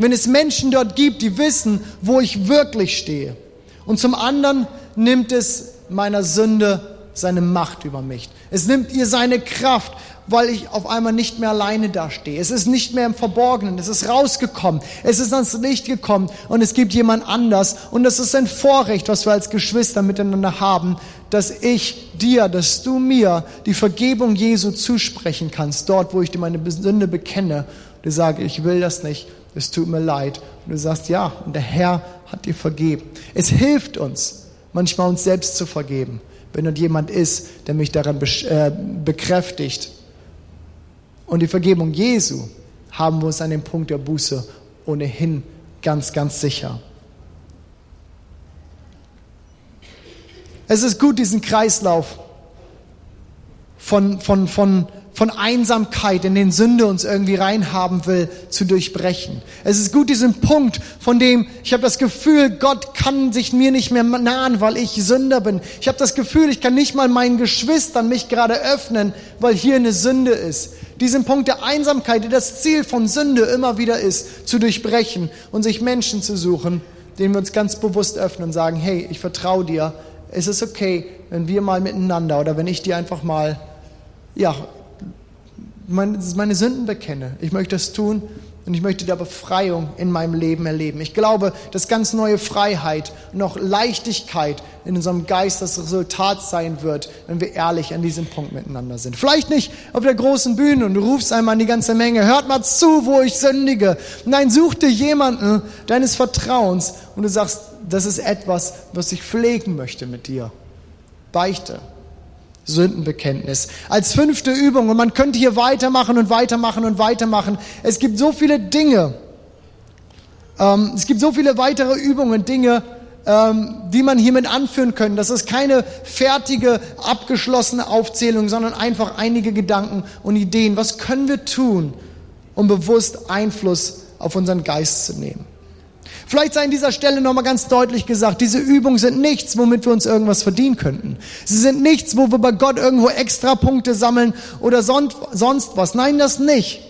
Wenn es Menschen dort gibt, die wissen, wo ich wirklich stehe. Und zum anderen nimmt es meiner Sünde seine Macht über mich. Es nimmt ihr seine Kraft, weil ich auf einmal nicht mehr alleine dastehe. Es ist nicht mehr im Verborgenen, es ist rausgekommen, es ist ans Licht gekommen und es gibt jemand anders. Und das ist ein Vorrecht, was wir als Geschwister miteinander haben, dass ich dir, dass du mir die Vergebung Jesu zusprechen kannst, dort, wo ich dir meine Sünde bekenne. Du sagst, ich will das nicht, es tut mir leid. Und du sagst, ja, und der Herr hat dir vergeben. Es hilft uns, manchmal uns selbst zu vergeben, wenn dort jemand ist, der mich daran bekräftigt. Und die Vergebung Jesu haben wir uns an dem Punkt der Buße ohnehin ganz, ganz sicher. Es ist gut, diesen Kreislauf von Einsamkeit, in den Sünde uns irgendwie reinhaben will, zu durchbrechen. Es ist gut, diesen Punkt, von dem ich habe das Gefühl, Gott kann sich mir nicht mehr nahen, weil ich Sünder bin. Ich habe das Gefühl, ich kann nicht mal meinen Geschwistern mich gerade öffnen, weil hier eine Sünde ist. Diesen Punkt der Einsamkeit, der das Ziel von Sünde immer wieder ist, zu durchbrechen und sich Menschen zu suchen, denen wir uns ganz bewusst öffnen und sagen, hey, ich vertraue dir, es ist okay, wenn wir mal miteinander oder wenn ich dir einfach mal, meine Sünden bekenne. Ich möchte das tun und ich möchte da Befreiung in meinem Leben erleben. Ich glaube, dass ganz neue Freiheit und auch Leichtigkeit in unserem Geist das Resultat sein wird, wenn wir ehrlich an diesem Punkt miteinander sind. Vielleicht nicht auf der großen Bühne und du rufst einmal an die ganze Menge, hört mal zu, wo ich sündige. Nein, such dir jemanden deines Vertrauens und du sagst, das ist etwas, was ich pflegen möchte mit dir. Beichte. Sündenbekenntnis. Als 5. Übung, und man könnte hier weitermachen und weitermachen und weitermachen. Es gibt so viele Dinge, es gibt so viele weitere Übungen, Dinge, die man hiermit anführen können. Das ist keine fertige, abgeschlossene Aufzählung, sondern einfach einige Gedanken und Ideen. Was können wir tun, um bewusst Einfluss auf unseren Geist zu nehmen? Vielleicht sei an dieser Stelle nochmal ganz deutlich gesagt, diese Übungen sind nichts, womit wir uns irgendwas verdienen könnten. Sie sind nichts, wo wir bei Gott irgendwo extra Punkte sammeln oder sonst was. Nein, das nicht.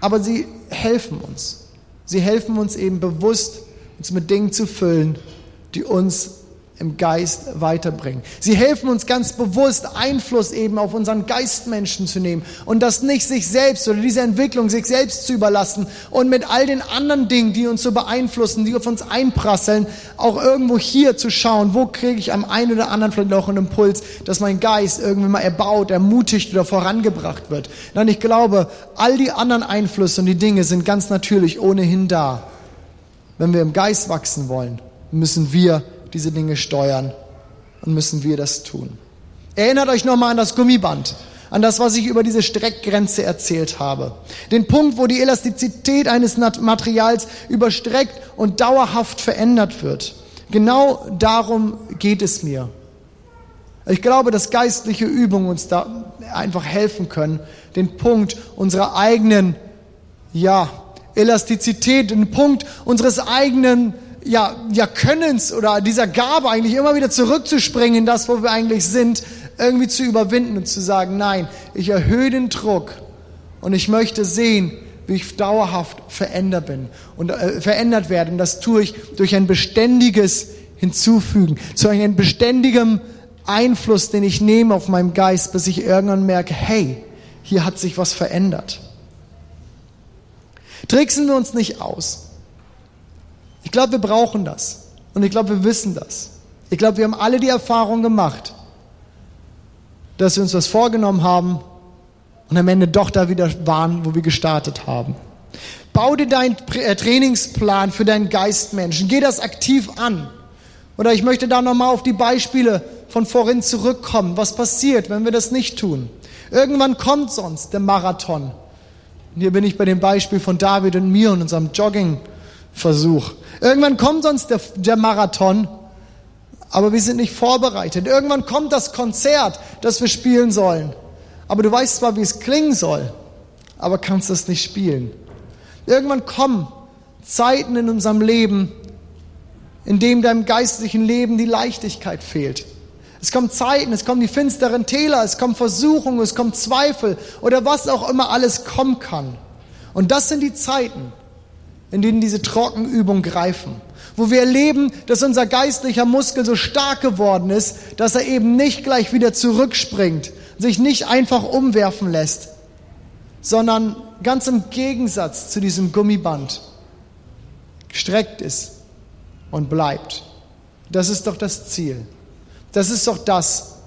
Aber sie helfen uns. Sie helfen uns eben bewusst, uns mit Dingen zu füllen, die uns im Geist weiterbringen. Sie helfen uns ganz bewusst, Einfluss eben auf unseren Geistmenschen zu nehmen und das nicht sich selbst oder diese Entwicklung sich selbst zu überlassen und mit all den anderen Dingen, die uns so beeinflussen, die auf uns einprasseln, auch irgendwo hier zu schauen, wo kriege ich am einen oder anderen vielleicht auch einen Impuls, dass mein Geist irgendwie mal erbaut, ermutigt oder vorangebracht wird. Denn ich glaube, all die anderen Einflüsse und die Dinge sind ganz natürlich ohnehin da. Wenn wir im Geist wachsen wollen, müssen wir diese Dinge steuern und müssen wir das tun. Erinnert euch nochmal an das Gummiband, an das, was ich über diese Streckgrenze erzählt habe. Den Punkt, wo die Elastizität eines Materials überstreckt und dauerhaft verändert wird. Genau darum geht es mir. Ich glaube, dass geistliche Übungen uns da einfach helfen können, den Punkt unserer eigenen, Elastizität, den Punkt unseres eigenen Könnens oder dieser Gabe eigentlich immer wieder zurückzuspringen in das, wo wir eigentlich sind, irgendwie zu überwinden und zu sagen, nein, ich erhöhe den Druck und ich möchte sehen, wie ich dauerhaft verändert werde. Und das tue ich durch ein beständiges Hinzufügen, zu einem beständigen Einfluss, den ich nehme auf meinem Geist, bis ich irgendwann merke, hey, hier hat sich was verändert. Tricksen wir uns nicht aus. Ich glaube, wir brauchen das. Und ich glaube, wir wissen das. Ich glaube, wir haben alle die Erfahrung gemacht, dass wir uns was vorgenommen haben und am Ende doch da wieder waren, wo wir gestartet haben. Bau dir deinen Trainingsplan für deinen Geistmenschen. Geh das aktiv an. Oder ich möchte da nochmal auf die Beispiele von vorhin zurückkommen. Was passiert, wenn wir das nicht tun? Irgendwann kommt sonst der Marathon. Und hier bin ich bei dem Beispiel von David und mir und unserem Jogging-Versuch. Irgendwann kommt sonst der Marathon, aber wir sind nicht vorbereitet. Irgendwann kommt das Konzert, das wir spielen sollen. Aber du weißt zwar, wie es klingen soll, aber kannst es nicht spielen. Irgendwann kommen Zeiten in unserem Leben, in denen deinem geistlichen Leben die Leichtigkeit fehlt. Es kommen Zeiten, es kommen die finsteren Täler, es kommen Versuchungen, es kommen Zweifel oder was auch immer alles kommen kann. Und das sind die Zeiten, in denen diese Trockenübungen greifen, wo wir erleben, dass unser geistlicher Muskel so stark geworden ist, dass er eben nicht gleich wieder zurückspringt, sich nicht einfach umwerfen lässt, sondern ganz im Gegensatz zu diesem Gummiband gestreckt ist und bleibt. Das ist doch das Ziel. Das ist doch das,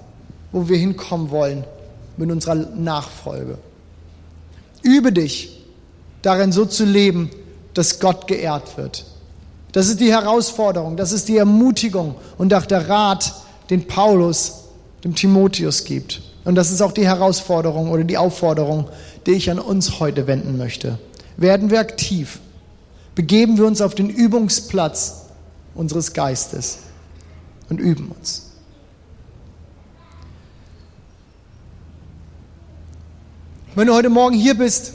wo wir hinkommen wollen mit unserer Nachfolge. Übe dich darin, so zu leben, dass Gott geehrt wird. Das ist die Herausforderung, das ist die Ermutigung und auch der Rat, den Paulus dem Timotheus gibt. Und das ist auch die Herausforderung oder die Aufforderung, die ich an uns heute wenden möchte. Werden wir aktiv, begeben wir uns auf den Übungsplatz unseres Geistes und üben uns. Wenn du heute Morgen hier bist,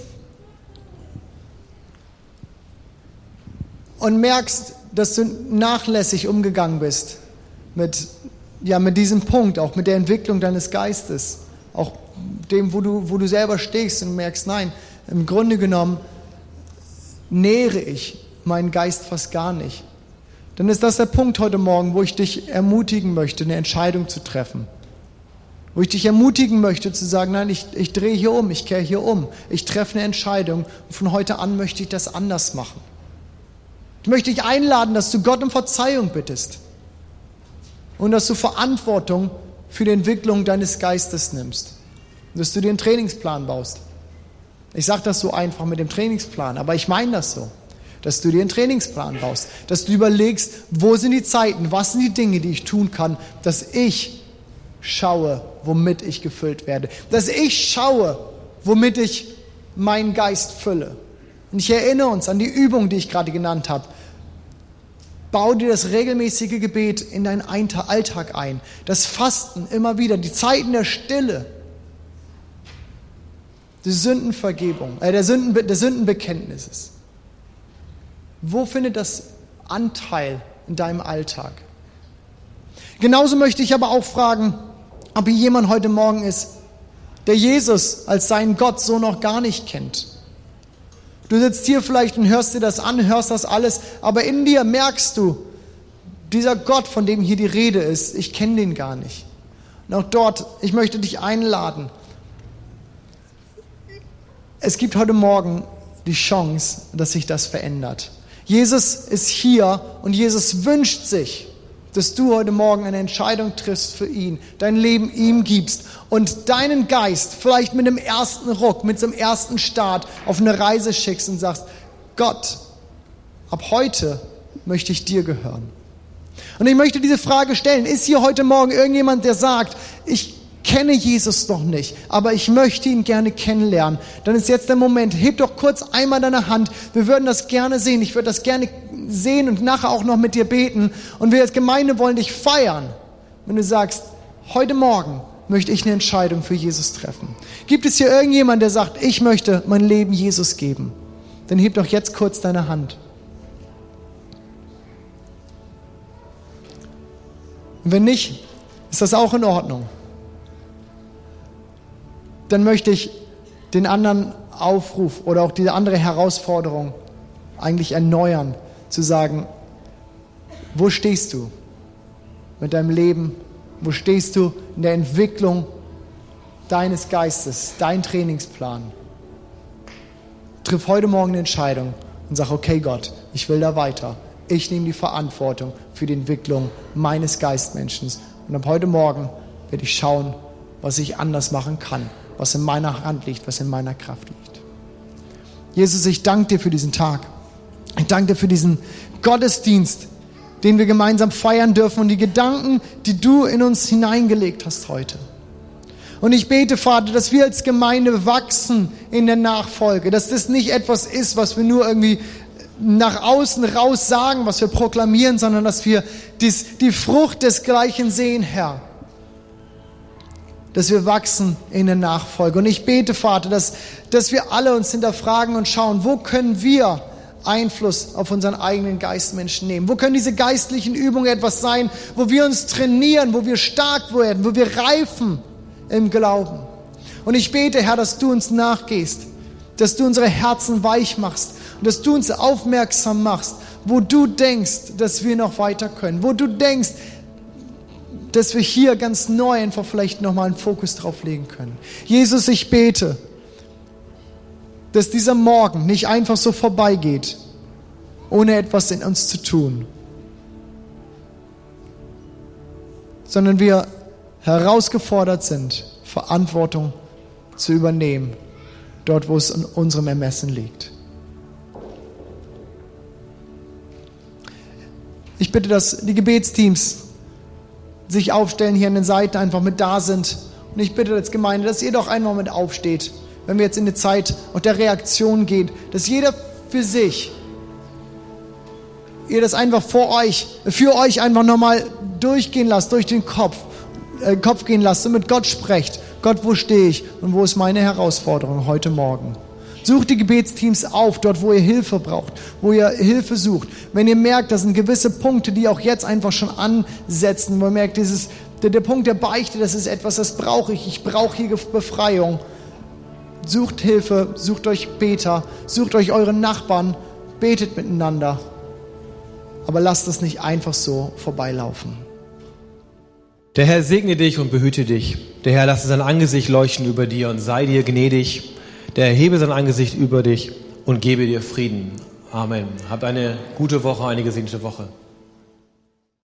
und merkst, dass du nachlässig umgegangen bist mit diesem Punkt, auch mit der Entwicklung deines Geistes, auch dem, wo du selber stehst und merkst, nein, im Grunde genommen nähere ich meinen Geist fast gar nicht. Dann ist das der Punkt heute Morgen, wo ich dich ermutigen möchte, eine Entscheidung zu treffen. Wo ich dich ermutigen möchte, zu sagen, nein, ich drehe hier um, ich kehre hier um, ich treffe eine Entscheidung und von heute an möchte ich das anders machen. Ich möchte dich einladen, dass du Gott um Verzeihung bittest. und dass du Verantwortung für die Entwicklung deines Geistes nimmst. Und dass du dir einen Trainingsplan baust. Ich sage das so einfach mit dem Trainingsplan, aber ich meine das so. Dass du dir einen Trainingsplan baust. Dass du überlegst, wo sind die Zeiten, was sind die Dinge, die ich tun kann, dass ich schaue, womit ich gefüllt werde. Dass ich schaue, womit ich meinen Geist fülle. Und ich erinnere uns an die Übung, die ich gerade genannt habe. Bau dir das regelmäßige Gebet in deinen Alltag ein. Das Fasten immer wieder, die Zeiten der Stille. Die Sündenvergebung, des Sündenbekenntnisses. Wo findet das Anteil in deinem Alltag? Genauso möchte ich aber auch fragen, ob hier jemand heute Morgen ist, der Jesus als seinen Gott so noch gar nicht kennt. Du sitzt hier vielleicht und hörst dir das an, hörst das alles, aber in dir merkst du, dieser Gott, von dem hier die Rede ist, ich kenne den gar nicht. Und auch dort, ich möchte dich einladen. Es gibt heute Morgen die Chance, dass sich das verändert. Jesus ist hier und Jesus wünscht sich, dass du heute Morgen eine Entscheidung triffst für ihn, dein Leben ihm gibst und deinen Geist vielleicht mit dem ersten Ruck, mit dem ersten Start auf eine Reise schickst und sagst, Gott, ab heute möchte ich dir gehören. Und ich möchte diese Frage stellen, ist hier heute Morgen irgendjemand, der sagt, ich kenne Jesus noch nicht, aber ich möchte ihn gerne kennenlernen. Dann ist jetzt der Moment, heb doch kurz einmal deine Hand. Wir würden das gerne sehen. Ich würde das gerne sehen und nachher auch noch mit dir beten. Und wir als Gemeinde wollen dich feiern, wenn du sagst, heute Morgen möchte ich eine Entscheidung für Jesus treffen. Gibt es hier irgendjemanden, der sagt, ich möchte mein Leben Jesus geben? Dann heb doch jetzt kurz deine Hand. Und wenn nicht, ist das auch in Ordnung. Dann möchte ich den anderen Aufruf oder auch diese andere Herausforderung eigentlich erneuern, zu sagen, wo stehst du mit deinem Leben? Wo stehst du in der Entwicklung deines Geistes, dein Trainingsplan? Triff heute Morgen eine Entscheidung und sag, okay Gott, ich will da weiter. Ich nehme die Verantwortung für die Entwicklung meines Geistmenschen. Und ab heute Morgen werde ich schauen, was ich anders machen kann. Was in meiner Hand liegt, was in meiner Kraft liegt. Jesus, ich danke dir für diesen Tag. Ich danke dir für diesen Gottesdienst, den wir gemeinsam feiern dürfen und die Gedanken, die du in uns hineingelegt hast heute. Und ich bete, Vater, dass wir als Gemeinde wachsen in der Nachfolge, dass das nicht etwas ist, was wir nur irgendwie nach außen raus sagen, was wir proklamieren, sondern dass wir die Frucht desgleichen sehen, Herr. Dass wir wachsen in der Nachfolge. Und ich bete, Vater, dass wir alle uns hinterfragen und schauen, wo können wir Einfluss auf unseren eigenen Geistmenschen nehmen? Wo können diese geistlichen Übungen etwas sein, wo wir uns trainieren, wo wir stark werden, wo wir reifen im Glauben? Und ich bete, Herr, dass du uns nachgehst, dass du unsere Herzen weich machst und dass du uns aufmerksam machst, wo du denkst, dass wir noch weiter können, wo du denkst, dass wir hier ganz neu einfach vielleicht nochmal einen Fokus drauf legen können. Jesus, ich bete, dass dieser Morgen nicht einfach so vorbeigeht, ohne etwas in uns zu tun, sondern wir herausgefordert sind, Verantwortung zu übernehmen, dort, wo es in unserem Ermessen liegt. Ich bitte, dass die Gebetsteams sich aufstellen hier an den Seiten, einfach mit da sind. Und ich bitte als Gemeinde, dass ihr doch einmal mit aufsteht, wenn wir jetzt in die Zeit auch der Reaktion gehen, dass jeder für sich, ihr das einfach für euch einfach nochmal durchgehen lasst, durch den Kopf gehen lasst und mit Gott sprecht. Gott, wo stehe ich und wo ist meine Herausforderung heute Morgen? Sucht die Gebetsteams auf, dort, wo ihr Hilfe braucht, wo ihr Hilfe sucht. Wenn ihr merkt, das sind gewisse Punkte, die auch jetzt einfach schon ansetzen, wo ihr merkt, der Punkt der Beichte, das ist etwas, das brauche ich. Ich brauche hier Befreiung. Sucht Hilfe, sucht euch Beter, sucht euch eure Nachbarn, betet miteinander. Aber lasst es nicht einfach so vorbeilaufen. Der Herr segne dich und behüte dich. Der Herr lasse sein Angesicht leuchten über dir und sei dir gnädig. Der Herr hebe sein Angesicht über dich und gebe dir Frieden. Amen. Habt eine gute Woche, eine gesegnete Woche.